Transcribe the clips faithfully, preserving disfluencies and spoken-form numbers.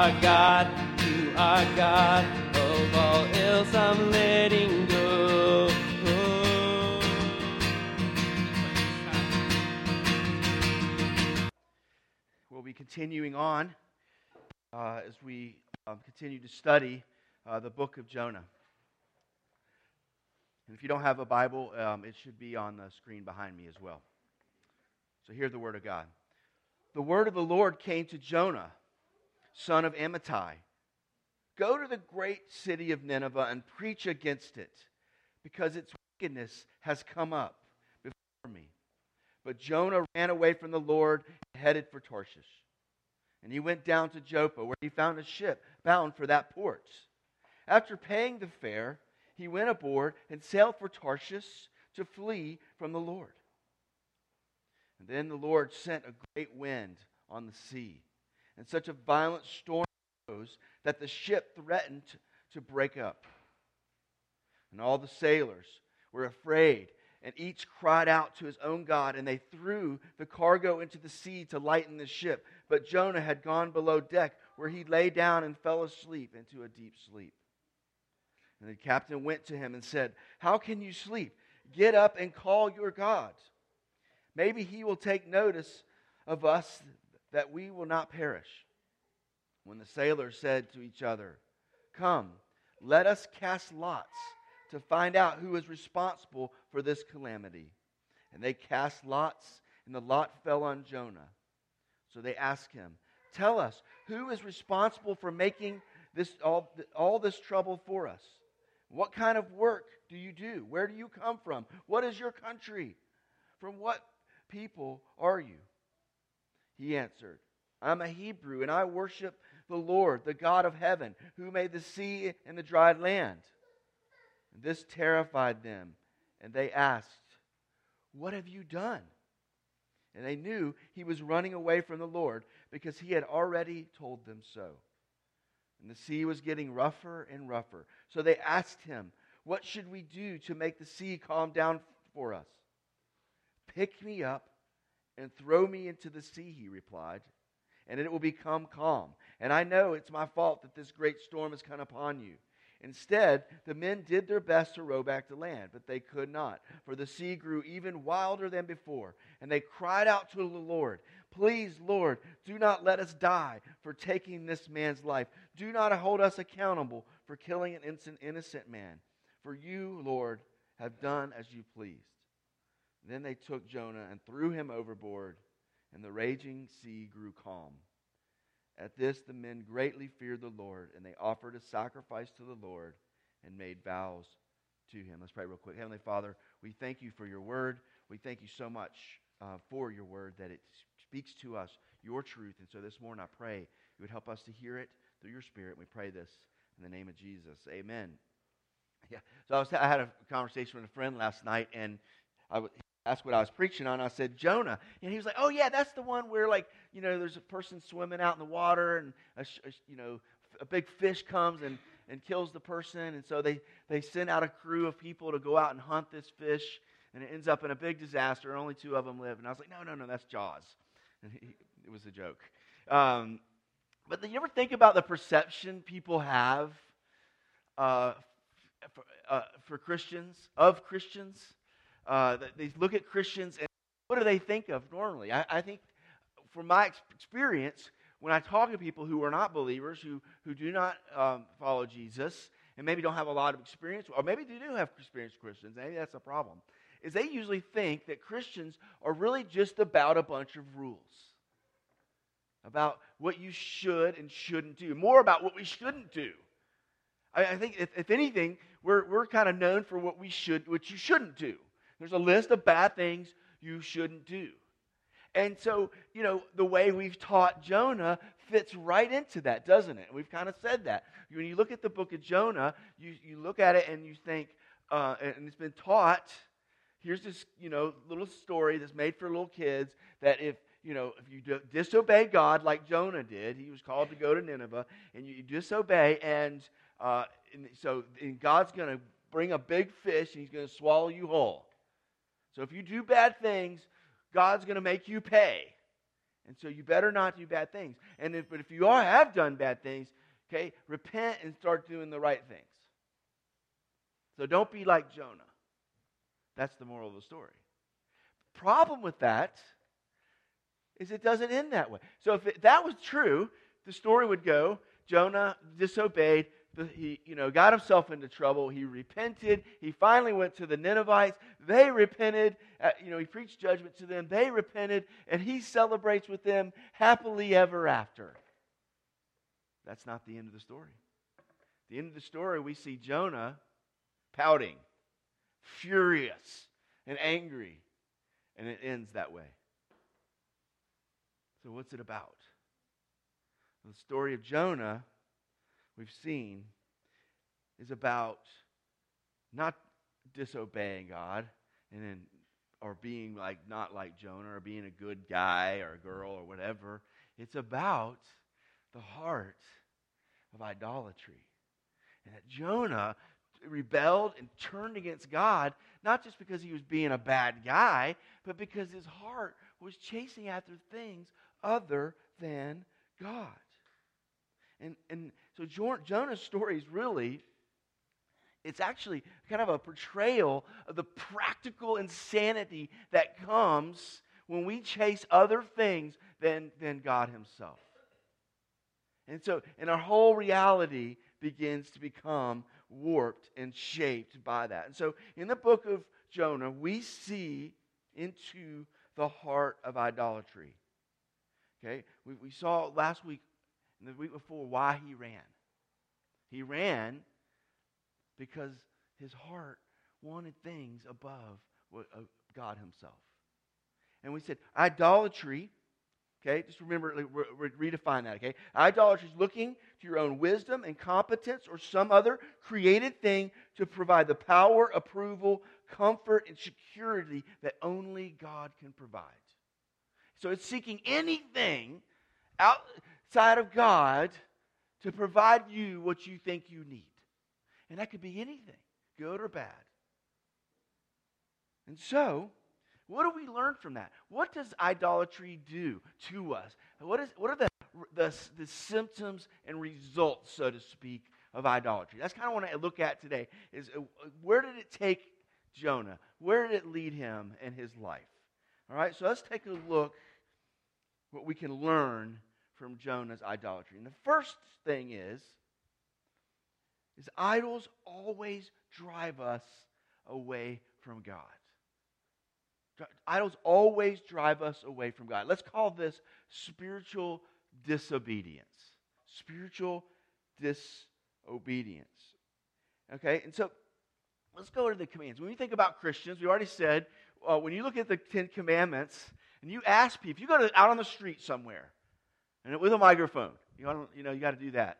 our God, you are God. Of all else I'm letting go. We'll be continuing on uh, as we um, continue to study uh, the book of Jonah. And if you don't have a Bible, um, it should be on the screen behind me as well. So hear the word of God. The word of the Lord came to Jonah, son of Amittai. Go to the great city of Nineveh and preach against it, because its wickedness has come up before me. But Jonah ran away from the Lord and headed for Tarshish. And he went down to Joppa, where he found a ship bound for that port. After paying the fare, he went aboard and sailed for Tarshish to flee from the Lord. And then the Lord sent a great wind on the sea, and such a violent storm arose that the ship threatened to break up. And all the sailors were afraid, and each cried out to his own God, and they threw the cargo into the sea to lighten the ship. But Jonah had gone below deck, where he lay down and fell asleep into a deep sleep. And the captain went to him and said, "How can you sleep? Get up and call your God. Maybe he will take notice of us that we will not perish." When the sailors said to each other, "Come, let us cast lots to find out who is responsible for this calamity." And they cast lots, and the lot fell on Jonah. So they asked him, "Tell us, who is responsible for making this all, all this trouble for us? What kind of work do you do? Where do you come from? What is your country? From what people are you?" He answered, "I'm a Hebrew, and I worship the Lord, the God of heaven, who made the sea and the dried land." And this terrified them, and they asked, "What have you done?" And they knew he was running away from the Lord, because he had already told them so. And the sea was getting rougher and rougher. So they asked him, "What should we do to make the sea calm down for us?" "Pick me up and throw me into the sea," he replied, "and it will become calm. And I know it's my fault that this great storm has come upon you." Instead, the men did their best to row back to land, but they could not, for the sea grew even wilder than before. And they cried out to the Lord, "Please, Lord, do not let us die for taking this man's life. Do not hold us accountable for killing an innocent man. For you, Lord, have done as you pleased." Then they took Jonah and threw him overboard, and the raging sea grew calm. At this, the men greatly feared the Lord, and they offered a sacrifice to the Lord and made vows to him. Let's pray real quick. Heavenly Father, we thank you for your word. We thank you so much uh, for your word, that it speaks to us your truth. And so this morning I pray you would help us to hear it through your Spirit. We pray this in the name of Jesus. Amen. Yeah. So I, was, I had a conversation with a friend last night, and I was... That's what I was preaching on. I said, "Jonah." And he was like, "Oh, yeah, that's the one where, like, you know, there's a person swimming out in the water, and, a, a, you know, a big fish comes and, and kills the person. And so they, they send out a crew of people to go out and hunt this fish, and it ends up in a big disaster, and only two of them live." And I was like, no, no, no, that's Jaws. And he, it was a joke. Um, but you ever think about the perception people have uh, for, uh, for Christians, of Christians? Uh, they look at Christians, and what do they think of normally? I, I think, from my ex- experience, when I talk to people who are not believers, who, who do not um, follow Jesus, and maybe don't have a lot of experience, or maybe they do have experience with Christians, maybe that's a problem, is they usually think that Christians are really just about a bunch of rules, about what you should and shouldn't do, more about what we shouldn't do. I, I think, if, if anything, we're we're kind of known for what we should, what you shouldn't do. There's a list of bad things you shouldn't do. And so, you know, the way we've taught Jonah fits right into that, doesn't it? We've kind of said that. When you look at the book of Jonah, you, you look at it and you think, uh, and it's been taught, here's this, you know, little story that's made for little kids, that if, you know, if you do, disobey God like Jonah did, he was called to go to Nineveh, and you, you disobey, and, uh, and so and God's going to bring a big fish, and he's going to swallow you whole. So if you do bad things, God's going to make you pay. And so you better not do bad things. And if, but if you all have done bad things, okay, repent and start doing the right things. So don't be like Jonah. That's the moral of the story. The problem with that is it doesn't end that way. So if it, that was true, the story would go, Jonah disobeyed. He, you know, got himself into trouble. He repented. He finally went to the Ninevites. They repented. Uh, you know, he preached judgment to them. They repented, and he celebrates with them happily ever after. That's not the end of the story. At the end of the story, we see Jonah pouting, furious, and angry, and it ends that way. So, what's it about? The story of Jonah, we've seen, is about not disobeying God and then, or being like not like Jonah or being a good guy or a girl or whatever. It's about the heart of idolatry. And that Jonah rebelled and turned against God, not just because he was being a bad guy, but because his heart was chasing after things other than God. And and so Jonah's story is really, it's actually kind of a portrayal of the practical insanity that comes when we chase other things than, than God himself. And so, and our whole reality begins to become warped and shaped by that. And so in the book of Jonah, we see into the heart of idolatry. Okay, we, we saw last week, the week before, why he ran. He ran because his heart wanted things above God himself. And we said idolatry, okay, just remember, redefine that, okay? Idolatry is looking to your own wisdom and competence or some other created thing to provide the power, approval, comfort, and security that only God can provide. So it's seeking anything out... side of God to provide you what you think you need. And that could be anything, good or bad. And so, what do we learn from that? What does idolatry do to us? What is what are the the, the symptoms and results, so to speak, of idolatry? That's kind of what I look at today, is where did it take Jonah? Where did it lead him in his life? All right, so let's take a look what we can learn from Jonah's idolatry. And the first thing is, is idols always drive us away from God. Idols always drive us away from God. Let's call this spiritual disobedience. Spiritual disobedience. Okay, and so let's go to the commands. When we think about Christians, we already said, uh, when you look at the Ten Commandments, and you ask people, if you go to, out on the street somewhere, and with a microphone, you gotta, you know, you got to do that.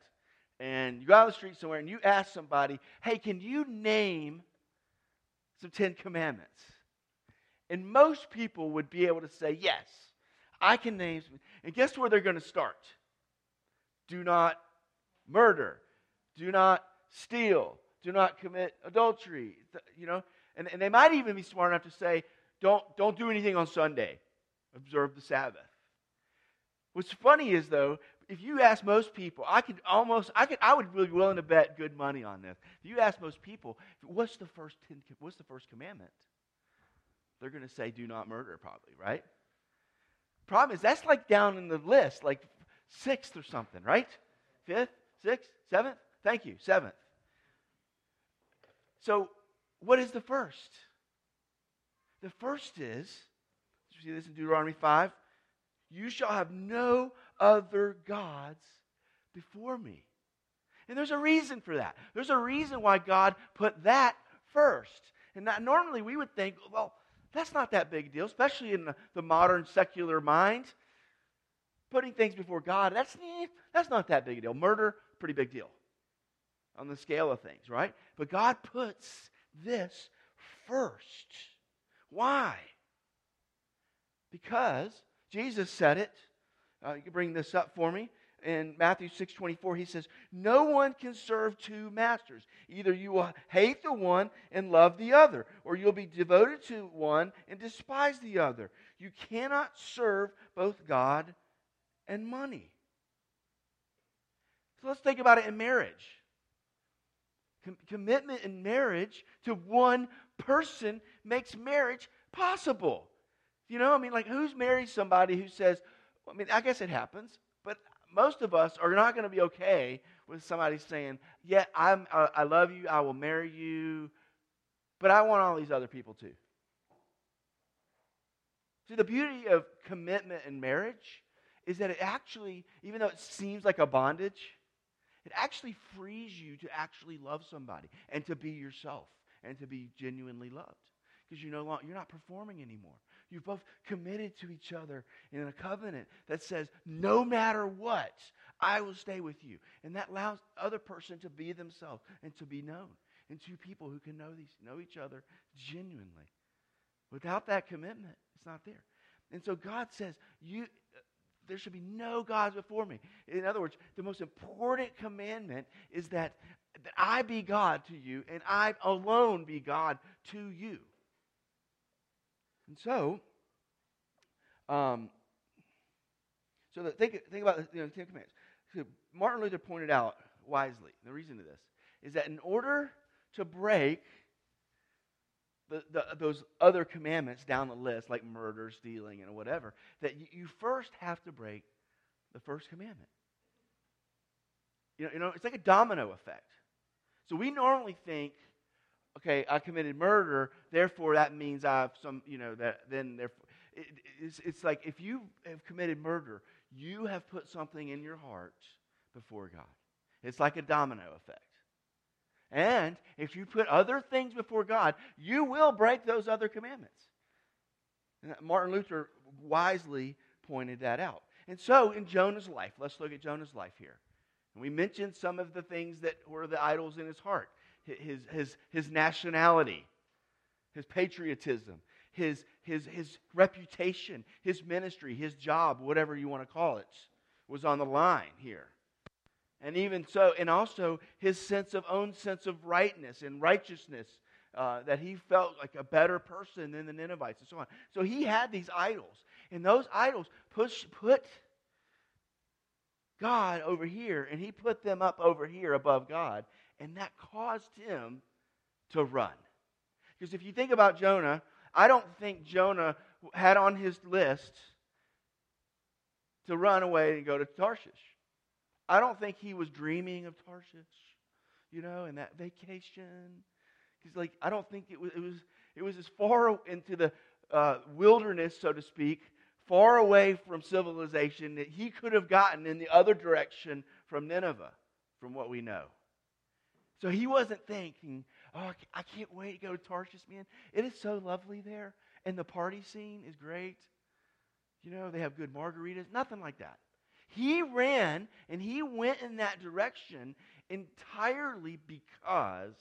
And you go out on the street somewhere and you ask somebody, hey, can you name some Ten Commandments? And most people would be able to say, yes, I can name some. And guess where they're going to start? Do not murder. Do not steal. Do not commit adultery. You know, and, and they might even be smart enough to say, don't, don't do anything on Sunday. Observe the Sabbath. What's funny is, though, if you ask most people, I could almost, I could, I would be willing to bet good money on this. If you ask most people, what's the first, ten, what's the first commandment? They're going to say, "Do not murder," probably, right? Problem is, that's like down in the list, like sixth or something, right? Fifth, sixth, seventh. Thank you, seventh. So, what is the first? The first is, you see this in Deuteronomy five. You shall have no other gods before me. And there's a reason for that. There's a reason why God put that first. And that normally we would think, well, that's not that big a deal, especially in the, the modern secular mind. Putting things before God, that's, that's not that big a deal. Murder, pretty big deal on the scale of things, right? But God puts this first. Why? Because Jesus said it. Uh, you can bring this up for me. in Matthew six twenty-four, he says, no one can serve two masters. Either you will hate the one and love the other, or you'll be devoted to one and despise the other. You cannot serve both God and money. So let's think about it in marriage. Com- commitment in marriage to one person makes marriage possible. You know, I mean, like, who's married somebody who says, I mean, I guess it happens, but most of us are not going to be okay with somebody saying, yeah, I'm, uh, I love you, I will marry you, but I want all these other people too. See, the beauty of commitment in marriage is that it actually, even though it seems like a bondage, it actually frees you to actually love somebody and to be yourself and to be genuinely loved, because you're no longer, you're not performing anymore. You've both committed to each other in a covenant that says, no matter what, I will stay with you. And that allows the other person to be themselves and to be known. And two people who can know these, know each other genuinely. Without that commitment, it's not there. And so God says, "You, there should be no gods before me." In other words, the most important commandment is that, that I be God to you and I alone be God to you. And so, um, so the, think think about you know, the Ten Commandments. So Martin Luther pointed out wisely, the reason to this is that in order to break the, the, those other commandments down the list, like murder, stealing, and whatever, that you, you first have to break the first commandment. You know, you know, it's like a domino effect. So we normally think, okay, I committed murder, therefore that means I've some, you know, that then therefore. It, it's, it's like if you have committed murder, you have put something in your heart before God. It's like a domino effect. And if you put other things before God, you will break those other commandments. And Martin Luther wisely pointed that out. And so in Jonah's life, let's look at Jonah's life here. And we mentioned some of the things that were the idols in his heart. His his his nationality, his patriotism, his his his reputation, his ministry, his job, whatever you want to call it, was on the line here. And even so, and also his sense of own sense of rightness and righteousness, uh, that he felt like a better person than the Ninevites and so on. So he had these idols, and those idols push put God over here, and he put them up over here above God. And that caused him to run. Because if you think about Jonah, I don't think Jonah had on his list to run away and go to Tarshish. I don't think he was dreaming of Tarshish, you know, and that vacation. Because, like, I don't think it was it was it was as far into the uh, wilderness, so to speak, far away from civilization that he could have gotten in the other direction from Nineveh, from what we know. So he wasn't thinking, oh, I can't wait to go to Tarshish, man. It is so lovely there, and the party scene is great. You know, they have good margaritas, nothing like that. He ran, and he went in that direction entirely because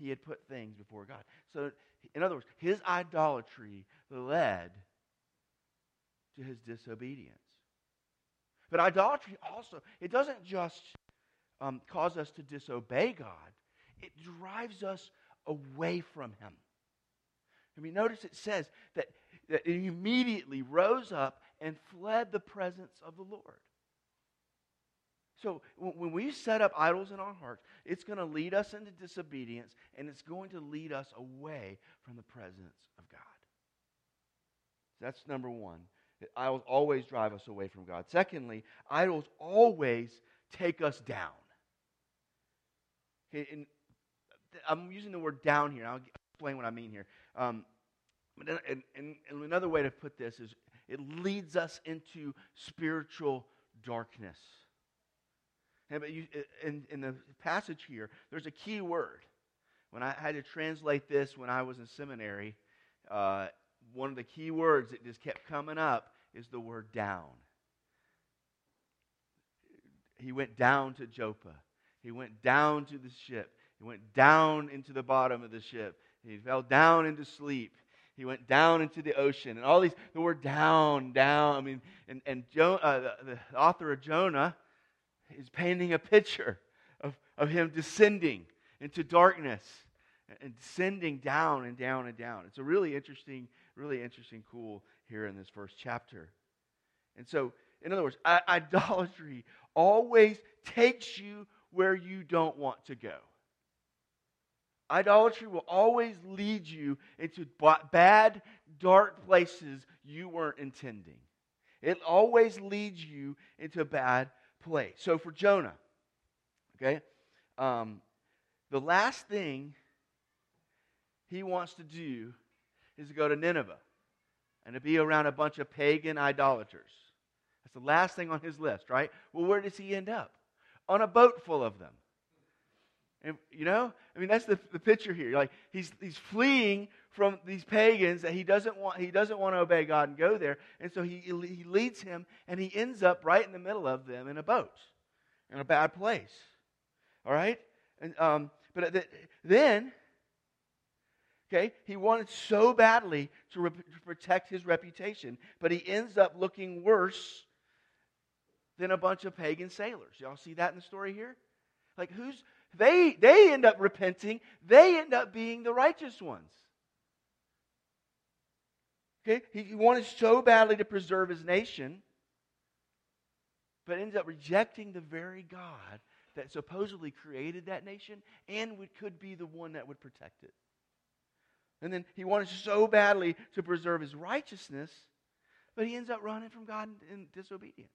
he had put things before God. So, in other words, his idolatry led to his disobedience. But idolatry also, it doesn't just... Um, cause us to disobey God, it drives us away from Him. I mean, notice it says that, that he immediately rose up and fled the presence of the Lord. So when, when we set up idols in our hearts, it's going to lead us into disobedience, and it's going to lead us away from the presence of God. That's number one. That idols always drive us away from God. Secondly, idols always take us down. And I'm using the word down here, and I'll explain what I mean here. Um, and, and, and another way to put this is it leads us into spiritual darkness. And but you, in, in the passage here, there's a key word. When I had to translate this when I was in seminary, uh, one of the key words that just kept coming up is the word down. He went down to Joppa. He went down to the ship. He went down into the bottom of the ship. He fell down into sleep. He went down into the ocean. And all these, the word down, down. I mean, and, and Jonah, uh, the, the author of Jonah is painting a picture of, of him descending into darkness and descending down and down and down. It's a really interesting, really interesting cool here in this first chapter. And so, in other words, idolatry always takes you where you don't want to go. Idolatry will always lead you into bad, dark places you weren't intending. It always leads you into a bad place. So for Jonah, okay, um, the last thing he wants to do is to go to Nineveh and to be around a bunch of pagan idolaters. That's the last thing on his list, right? Well, where does he end up? On a boat full of them. And, you know, I mean, that's the, the picture here. Like he's he's fleeing from these pagans that he doesn't want. He doesn't want to obey God and go there, and so he he leads him, and he ends up right in the middle of them in a boat, in a bad place. All right, and um, but the, then, okay, he wanted so badly to, re- to protect his reputation, but he ends up looking worse than a bunch of pagan sailors. Y'all see that in the story here? Like who's They they end up repenting. They end up being the righteous ones. Okay? He wanted so badly to preserve his nation, but ends up rejecting the very God that supposedly created that nation and would, could be the one that would protect it. And then he wanted so badly to preserve his righteousness, but he ends up running from God in, in disobedience.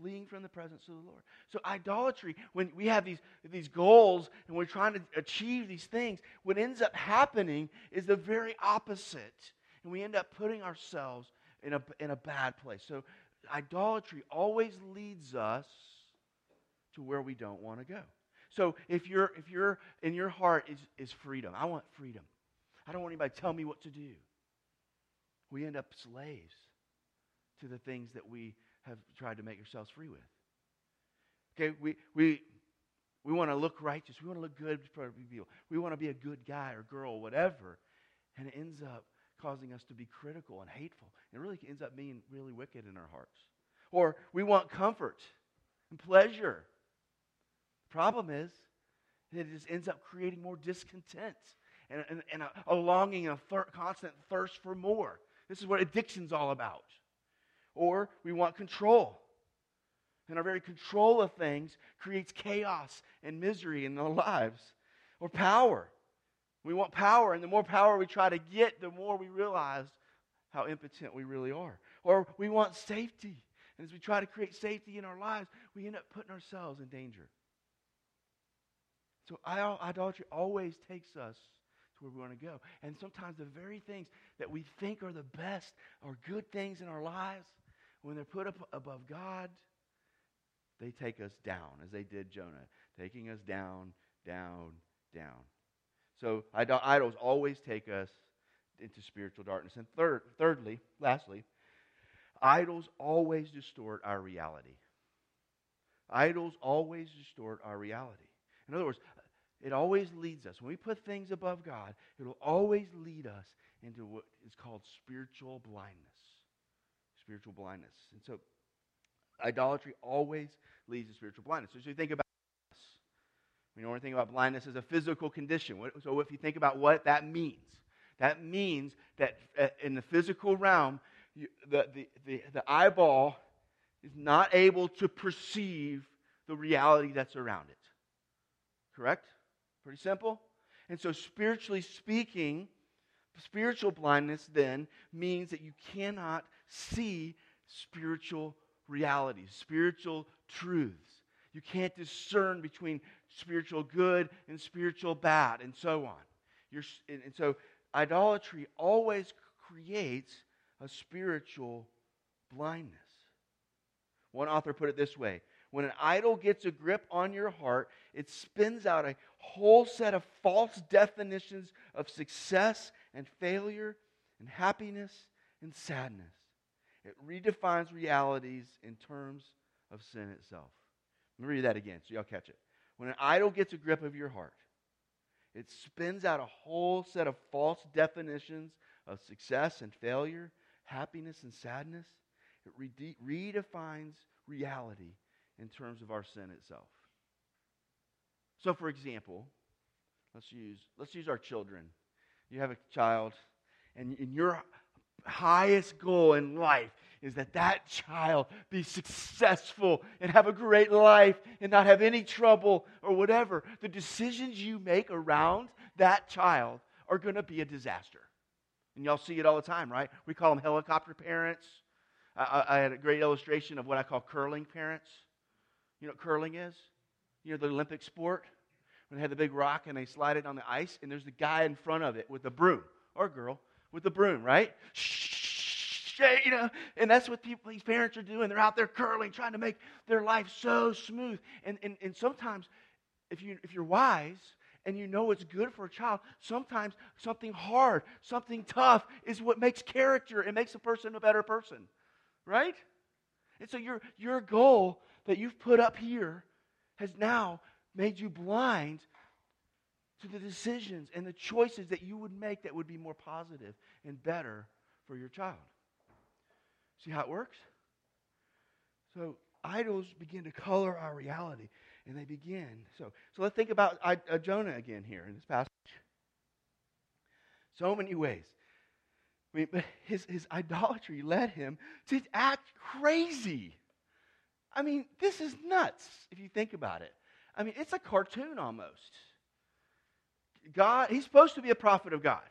Fleeing from the presence of the Lord. So idolatry, when we have these, these goals and we're trying to achieve these things, what ends up happening is the very opposite. And we end up putting ourselves in a, in a bad place. So idolatry always leads us to where we don't want to go. So if you're, if you're in your heart is, is freedom. I want freedom. I don't want anybody to tell me what to do. We end up slaves to the things that we have tried to make yourselves free with. Okay, we we we want to look righteous. We want to look good for people. We want to be a good guy or girl, whatever, and it ends up causing us to be critical and hateful. It really ends up being really wicked in our hearts. Or we want comfort and pleasure. The problem is that it just ends up creating more discontent and, and, and a, a longing, a thir- constant thirst for more. This is what addiction's all about. Or we want control. And our very control of things creates chaos and misery in our lives. Or power. We want power, and the more power we try to get, the more we realize how impotent we really are. Or we want safety. And as we try to create safety in our lives, we end up putting ourselves in danger. So idolatry always takes us where we want to go. And sometimes the very things that we think are the best or good things in our lives, when they're put up above God, they take us down, as they did Jonah, taking us down, down, down. So idols always take us into spiritual darkness. And third, thirdly, lastly, idols always distort our reality. Idols always distort our reality. In other words, it always leads us. When we put things above God, it will always lead us into what is called spiritual blindness. Spiritual blindness. And so, idolatry always leads to spiritual blindness. So, if you think about this, we normally think about blindness as a physical condition. So, if you think about what that means, that means that in the physical realm, the, the, the, the eyeball is not able to perceive the reality that's around it. Correct? Pretty simple. And so spiritually speaking, spiritual blindness then means that you cannot see spiritual realities, spiritual truths. You can't discern between spiritual good and spiritual bad and so on. You're, and, and so idolatry always creates a spiritual blindness. One author put it this way. When an idol gets a grip on your heart, it spins out a whole set of false definitions of success and failure and happiness and sadness. It redefines realities in terms of sin itself. Let me read that again so y'all catch it. When an idol gets a grip of your heart, it spins out a whole set of false definitions of success and failure, happiness and sadness. It rede- redefines reality in terms of our sin itself. So, for example, let's use let's use our children. You have a child, and, and your highest goal in life is that that child be successful and have a great life and not have any trouble or whatever. The decisions you make around that child are going to be a disaster. And y'all see it all the time, right? We call them helicopter parents. I, I had a great illustration of what I call curling parents. You know what curling is? You know, the Olympic sport. When they have the big rock and they slide it on the ice, and there's the guy in front of it with a broom, or girl with a broom, right? You know, and that's what people, these parents are doing. They're out there curling, trying to make their life so smooth. And and, and sometimes, if you if you're wise and you know what's good for a child, sometimes something hard, something tough is what makes character. It makes a person a better person, right? And so your your goal that you've put up here has now made you blind to the decisions and the choices that you would make that would be more positive and better for your child. See how it works? So idols begin to color our reality, and they begin. So, so let's think about I, uh, Jonah again here in this passage. So many ways. I mean, but his, his idolatry led him to act crazy. I mean, this is nuts if you think about it. I mean, it's a cartoon almost. God, he's supposed to be a prophet of God,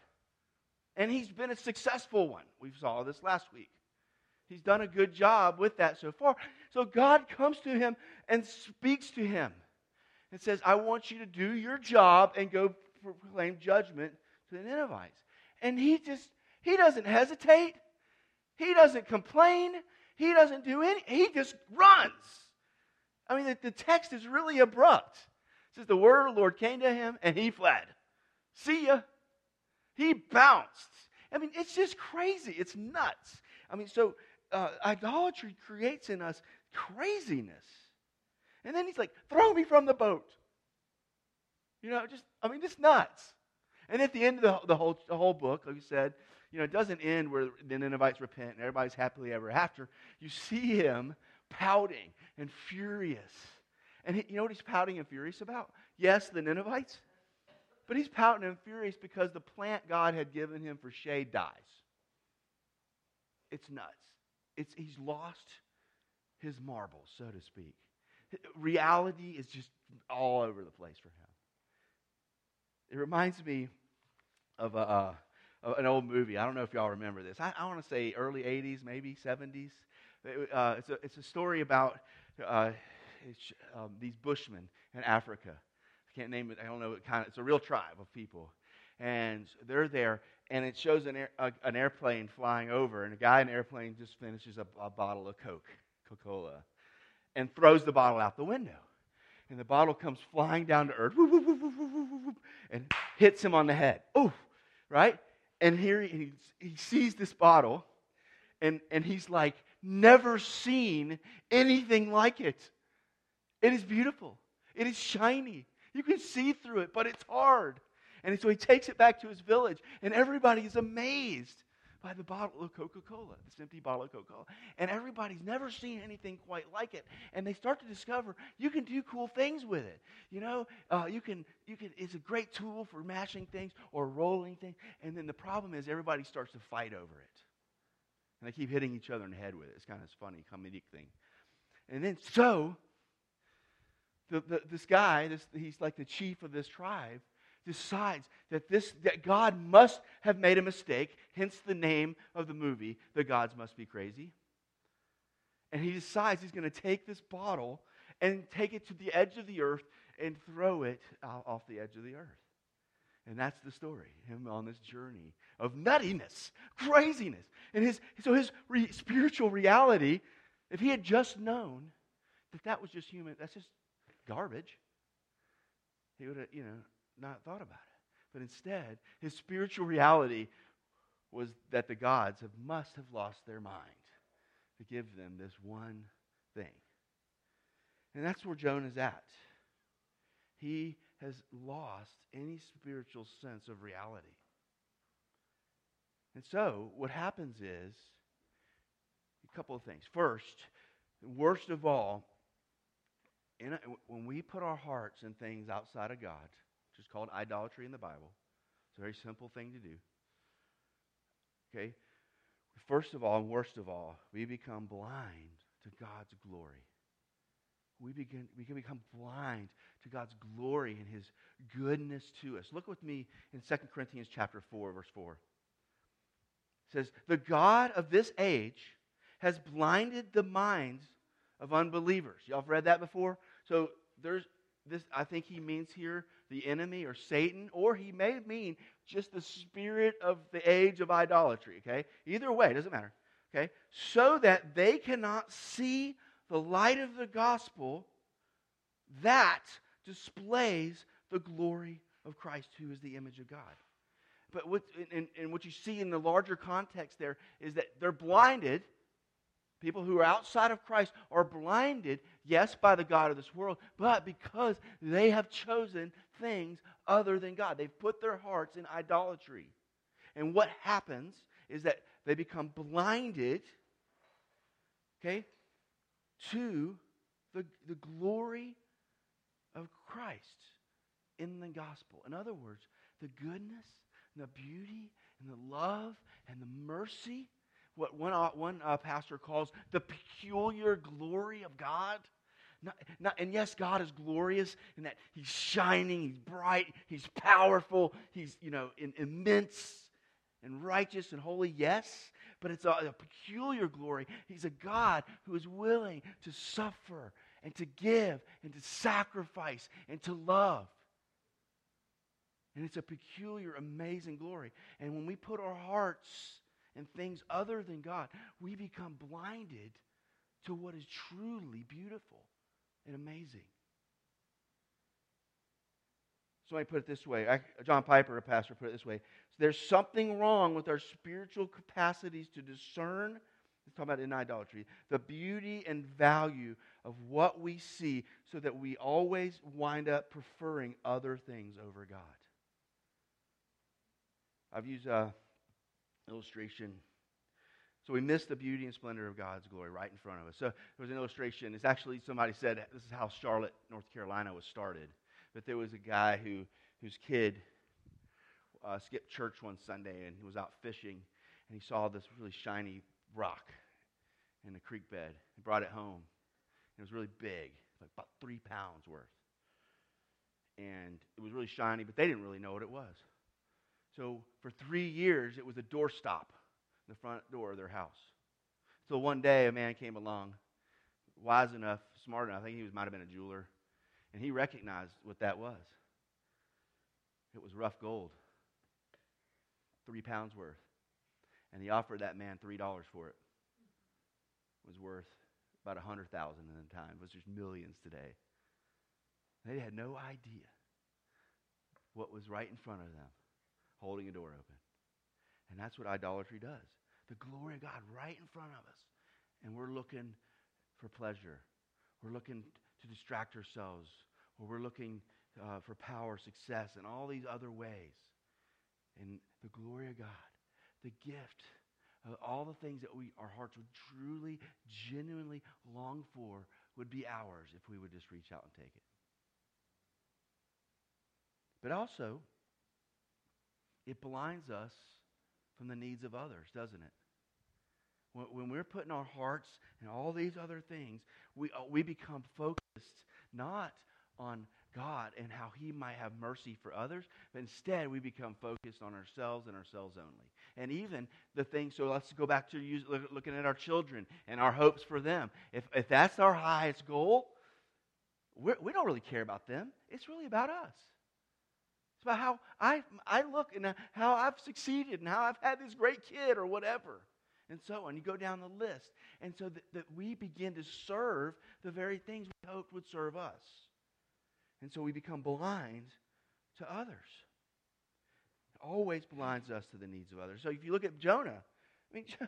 and he's been a successful one. We saw this last week. He's done a good job with that so far. So God comes to him and speaks to him and says, I want you to do your job and go proclaim judgment to the Ninevites. And he just, he doesn't hesitate. He doesn't complain. He doesn't do any, he just runs. I mean, the, the text is really abrupt. It says, the word of the Lord came to him and he fled. See ya. He bounced. I mean, it's just crazy. It's nuts. I mean, so... Uh, idolatry creates in us craziness. And then he's like, throw me from the boat. You know, just, I mean, it's nuts. And at the end of the, the, whole, the whole book, like you said, you know, it doesn't end where the Ninevites repent and everybody's happily ever after. You see him pouting and furious. And he, you know what he's pouting and furious about? Yes, the Ninevites. But he's pouting and furious because the plant God had given him for shade dies. It's nuts. It's, he's lost his marbles, so to speak. Reality is just all over the place for him. It reminds me of, a, uh, of an old movie. I don't know if y'all remember this. I, I want to say early eighties, maybe seventies. Uh, it's, a, it's a story about uh, um, these bushmen in Africa. I can't name it. I don't know what kind of, it's a real tribe of people. And they're there, and it shows an, air, a, an airplane flying over, and a guy in an airplane just finishes a, a bottle of Coke, Coca-Cola, and throws the bottle out the window. And the bottle comes flying down to earth, whoop, whoop, whoop, whoop, whoop, whoop, and hits him on the head. Oof, right? And here he, he sees this bottle, and, and he's like, never seen anything like it. It is beautiful. It is shiny. You can see through it, but it's hard. And so he takes it back to his village, and everybody is amazed by the bottle of Coca-Cola, this empty bottle of Coca-Cola. And everybody's never seen anything quite like it. And they start to discover you can do cool things with it. You know, uh, you can, you can. It's a great tool for mashing things or rolling things. And then the problem is everybody starts to fight over it. And they keep hitting each other in the head with it. It's kind of a funny, comedic thing. And then so the, the, this guy, this, he's like the chief of this tribe, decides that this that God must have made a mistake, hence the name of the movie, The Gods Must Be Crazy. And he decides he's going to take this bottle and take it to the edge of the earth and throw it off the edge of the earth. And that's the story, him on this journey of nuttiness, craziness. And his so his re- spiritual reality, if he had just known that that was just human, that's just garbage, he would have, you know, not thought about it. But instead, his spiritual reality was that the gods have, must have lost their mind to give them this one thing. And that's where Jonah's at. He has lost any spiritual sense of reality. And so what happens is a couple of things. First, worst of all, in a, when we put our hearts in things outside of God, which is called idolatry in the Bible, it's a very simple thing to do. Okay? First of all, and worst of all, we become blind to God's glory. We begin we can become blind to God's glory and His goodness to us. Look with me in Second Corinthians chapter four, verse four. It says, "The God of this age has blinded the minds of unbelievers." Y'all have read that before? So there's this, I think he means here the enemy or Satan, or he may mean just the spirit of the age of idolatry, okay? Either way, it doesn't matter, okay? "So that they cannot see the light of the gospel that displays the glory of Christ, who is the image of God." But what, and, and what you see in the larger context there is that they're blinded. People who are outside of Christ are blinded, yes, by the God of this world, but because they have chosen things other than God. They've put their hearts in idolatry. And what happens is that they become blinded, okay, to the, the glory of Christ in the gospel. In other words, the goodness and the beauty and the love and the mercy, what one, uh, one uh, pastor calls the peculiar glory of God. Not, not, and yes, God is glorious in that He's shining, He's bright, He's powerful, He's, you know, in, immense and righteous and holy, yes. But it's a, a peculiar glory. He's a God who is willing to suffer and to give and to sacrifice and to love. And it's a peculiar, amazing glory. And when we put our hearts in things other than God, we become blinded to what is truly beautiful and amazing. Somebody put it this way. I, John Piper, a pastor, put it this way. There's something wrong with our spiritual capacities to discern, let's talk about in idolatry, the beauty and value of what we see, so that we always wind up preferring other things over God. I've used an illustration. So we miss the beauty and splendor of God's glory right in front of us. So there was an illustration. It's actually, somebody said, this is how Charlotte, North Carolina was started. But there was a guy who whose kid uh, skipped church one Sunday, and he was out fishing, and he saw this really shiny rock in the creek bed. He brought it home. It was really big, like about three pounds worth. And it was really shiny, but they didn't really know what it was. So for three years, it was a doorstop in the front door of their house. So one day, a man came along, wise enough, smart enough, I think he was, might have been a jeweler, and he recognized what that was. It was rough gold, three pounds worth. And he offered that man three dollars for it. It was worth about one hundred thousand dollars in the time. It was just millions today. They had no idea what was right in front of them, holding a door open. And that's what idolatry does. The glory of God right in front of us. And we're looking for pleasure. We're looking to distract ourselves, or we're looking uh, for power, success, and all these other ways. And the glory of God, the gift of all the things that we, our hearts would truly, genuinely long for, would be ours if we would just reach out and take it. But also, it blinds us from the needs of others, doesn't it? When we're putting our hearts in all these other things, we we become focused not on God and how He might have mercy for others, but instead we become focused on ourselves and ourselves only. And even the things, so let's go back to use, looking at our children and our hopes for them. If if that's our highest goal, we're, we don't really care about them. It's really about us. It's about how I I look and how I've succeeded and how I've had this great kid or whatever. And so on. You go down the list. And so that, that we begin to serve the very things we hoped would serve us. And so we become blind to others. It always blinds us to the needs of others. So if you look at Jonah, I mean, jo-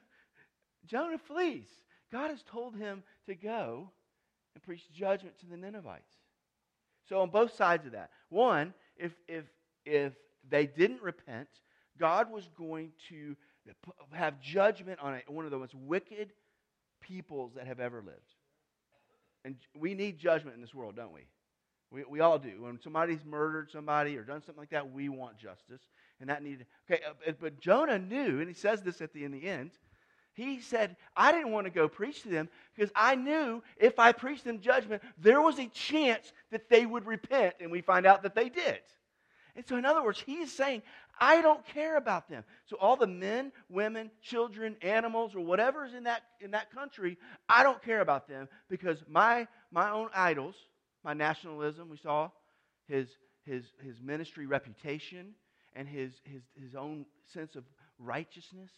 Jonah flees. God has told him to go and preach judgment to the Ninevites. So on both sides of that. One, if if if they didn't repent, God was going to have judgment on a, one of the most wicked peoples that have ever lived. And we need judgment in this world, don't we? We we all do. When somebody's murdered somebody or done something like that, we want justice. And that needed... Okay, but Jonah knew, and he says this at the, in the end, he said, I didn't want to go preach to them because I knew if I preached them judgment, there was a chance that they would repent, and we find out that they did. And so in other words, he is saying, I don't care about them. So all the men, women, children, animals, or whatever is in that, in that country, I don't care about them because my, my own idols... My nationalism, we saw, his his his ministry reputation, and his his his own sense of righteousness.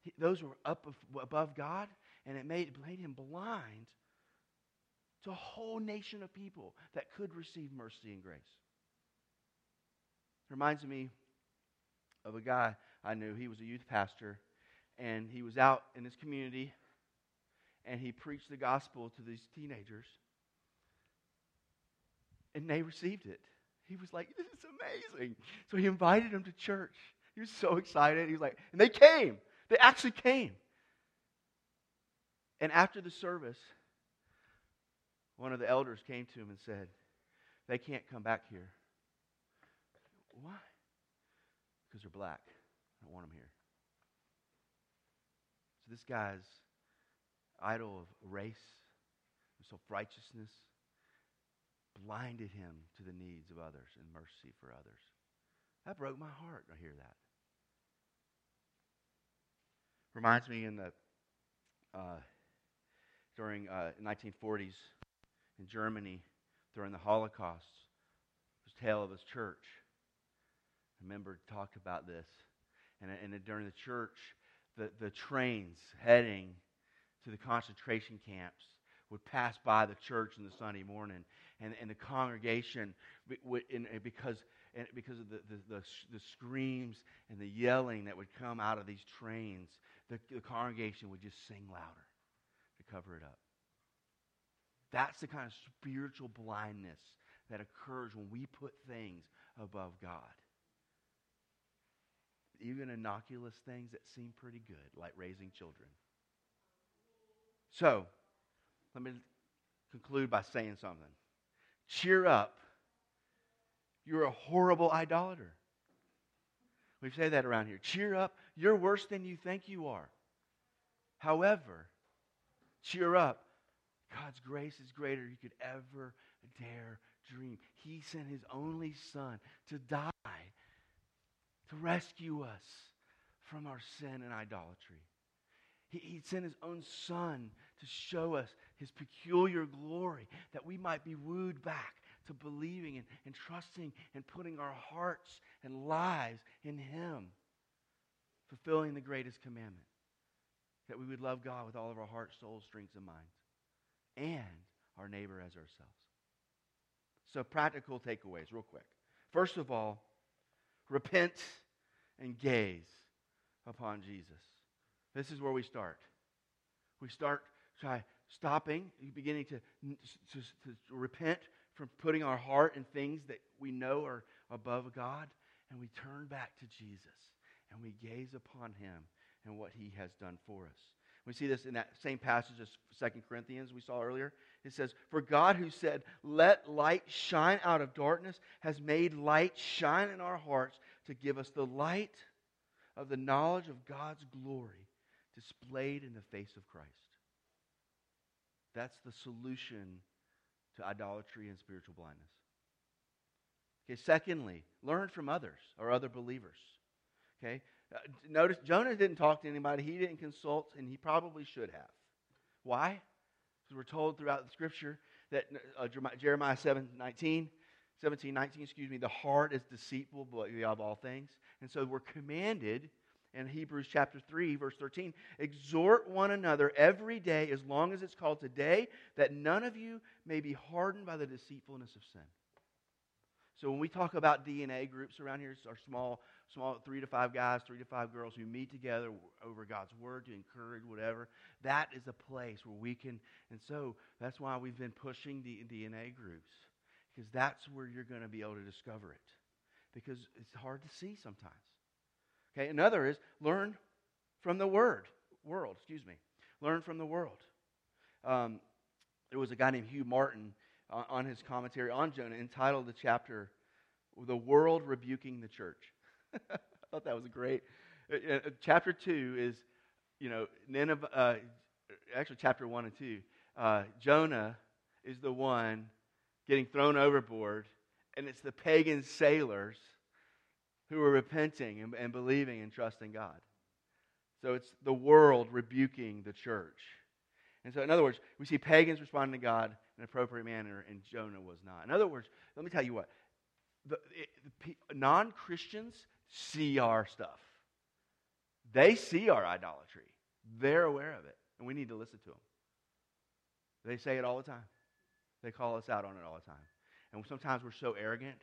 He, those were up above God, and it made made him blind to a whole nation of people that could receive mercy and grace. It reminds me of a guy I knew. He was a youth pastor, and he was out in his community, and he preached the gospel to these teenagers. And they received it. He was like, this is amazing. So he invited them to church. He was so excited. He was like, and they came. They actually came. And after the service, one of the elders came to him and said, they can't come back here. Why? Because they're black. I don't want them here. So this guy's idol of race, self-righteousness, blinded him to the needs of others and mercy for others. That broke my heart to hear that. Reminds me in the uh, during uh, nineteen forties in Germany during the Holocaust, this tale of his church. I remember talked about this, and and during the church, the the trains heading to the concentration camps would pass by the church on the Sunday morning, and, and the congregation, would, and, and because and because of the, the, the, the screams and the yelling that would come out of these trains, the, the congregation would just sing louder to cover it up. That's the kind of spiritual blindness that occurs when we put things above God. Even innocuous things that seem pretty good, like raising children. So, let me conclude by saying something. Cheer up. You're a horrible idolater. We say that around here. Cheer up. You're worse than you think you are. However, cheer up. God's grace is greater than you could ever dare dream. He sent His only Son to die to rescue us from our sin and idolatry. He, he sent His own Son to show us His peculiar glory, that we might be wooed back to believing and, and trusting and putting our hearts and lives in Him, fulfilling the greatest commandment, that we would love God with all of our heart, soul, strength, and mind, and our neighbor as ourselves. So practical takeaways, real quick. First of all, repent and gaze upon Jesus. This is where we start. We start by stopping, beginning to, to, to repent from putting our heart in things that we know are above God, and we turn back to Jesus, and we gaze upon Him and what He has done for us. We see this in that same passage as Second Corinthians we saw earlier. It says, for God who said, let light shine out of darkness, has made light shine in our hearts to give us the light of the knowledge of God's glory displayed in the face of Christ. That's the solution to idolatry and spiritual blindness. Okay, secondly, learn from others or other believers. Okay, uh, notice Jonah didn't talk to anybody. He didn't consult, and he probably should have. Why? Because we're told throughout the Scripture that uh, Jeremiah seven nineteen, seventeen nineteen, excuse me, the heart is deceitful of all things, and so we're commanded. In Hebrews chapter three, verse thirteen, exhort one another every day as long as it's called today, that none of you may be hardened by the deceitfulness of sin. So when we talk about D N A groups around here, it's our small, small three to five guys, three to five girls who meet together over God's Word to encourage whatever, that is a place where we can, and so that's why we've been pushing the D N A groups, because that's where you're going to be able to discover it, because it's hard to see sometimes. Okay, another is learn from the word world. Excuse me, learn from the world. Um, there was a guy named Hugh Martin uh, on his commentary on Jonah entitled the chapter "The World Rebuking the Church." I thought that was great. Uh, chapter two is, you know, Nineveh. Uh, actually, chapter one and two. Uh, Jonah is the one getting thrown overboard, and it's the pagan sailors who are repenting and, and believing and trusting God. So it's the world rebuking the church. And so, in other words, we see pagans responding to God in an appropriate manner, and Jonah was not. In other words, let me tell you what. The, it, the non-Christians see our stuff. They see our idolatry. They're aware of it, and we need to listen to them. They say it all the time. They call us out on it all the time. And sometimes we're so arrogant,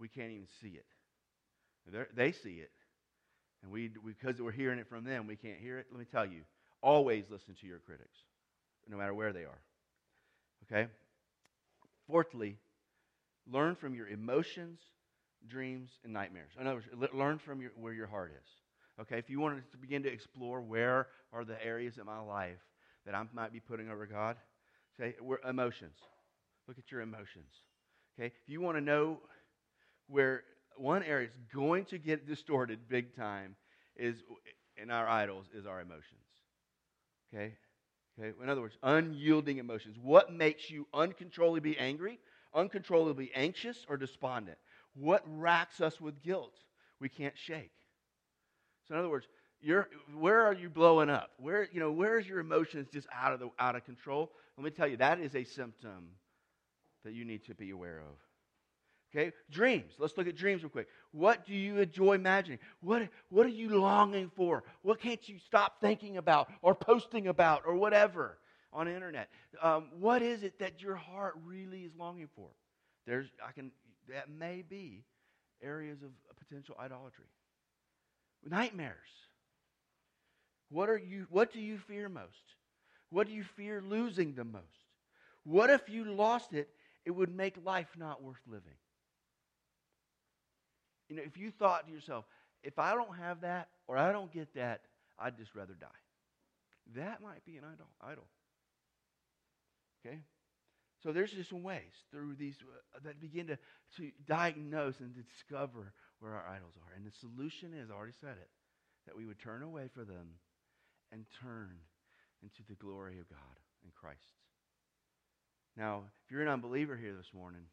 we can't even see it. They're, they see it. And we, because we're hearing it from them, we can't hear it. Let me tell you, always listen to your critics, no matter where they are. Okay? Fourthly, learn from your emotions, dreams, and nightmares. In other words, learn from your, where your heart is. Okay? If you wanted to begin to explore where are the areas in my life that I might be putting over God, say, we're emotions. Look at your emotions. Okay? If you want to know where one area is going to get distorted big time is in our idols is our emotions. Okay? Okay? In other words, unyielding emotions. What makes you uncontrollably angry, uncontrollably anxious, or despondent? What racks us with guilt we can't shake? So in other words, you're, where are you blowing up? Where, you know, where is your emotions just out of the out of control? Let me tell you, that is a symptom that you need to be aware of. Okay, dreams. Let's look at dreams real quick. What do you enjoy imagining? What What are you longing for? What can't you stop thinking about or posting about or whatever on the internet? Um, what is it that your heart really is longing for? There's I can that may be areas of potential idolatry. Nightmares. What are you? What do you fear most? What do you fear losing the most? What if you lost it? It would make life not worth living. You know, if you thought to yourself, if I don't have that or I don't get that, I'd just rather die. That might be an idol. idol. Okay? So there's just some ways through these uh, that begin to, to diagnose and discover where our idols are. And the solution is, I already said it, that we would turn away from them and turn into the glory of God in Christ. Now, if you're an unbeliever here this morning,